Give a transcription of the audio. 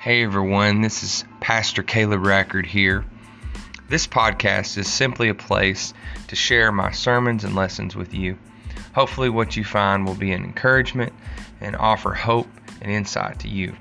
Hey everyone, this is Pastor Caleb Rackard here. This podcast is simply a place to share my sermons and lessons with you. Hopefully what you find will be an encouragement and offer hope and insight to you.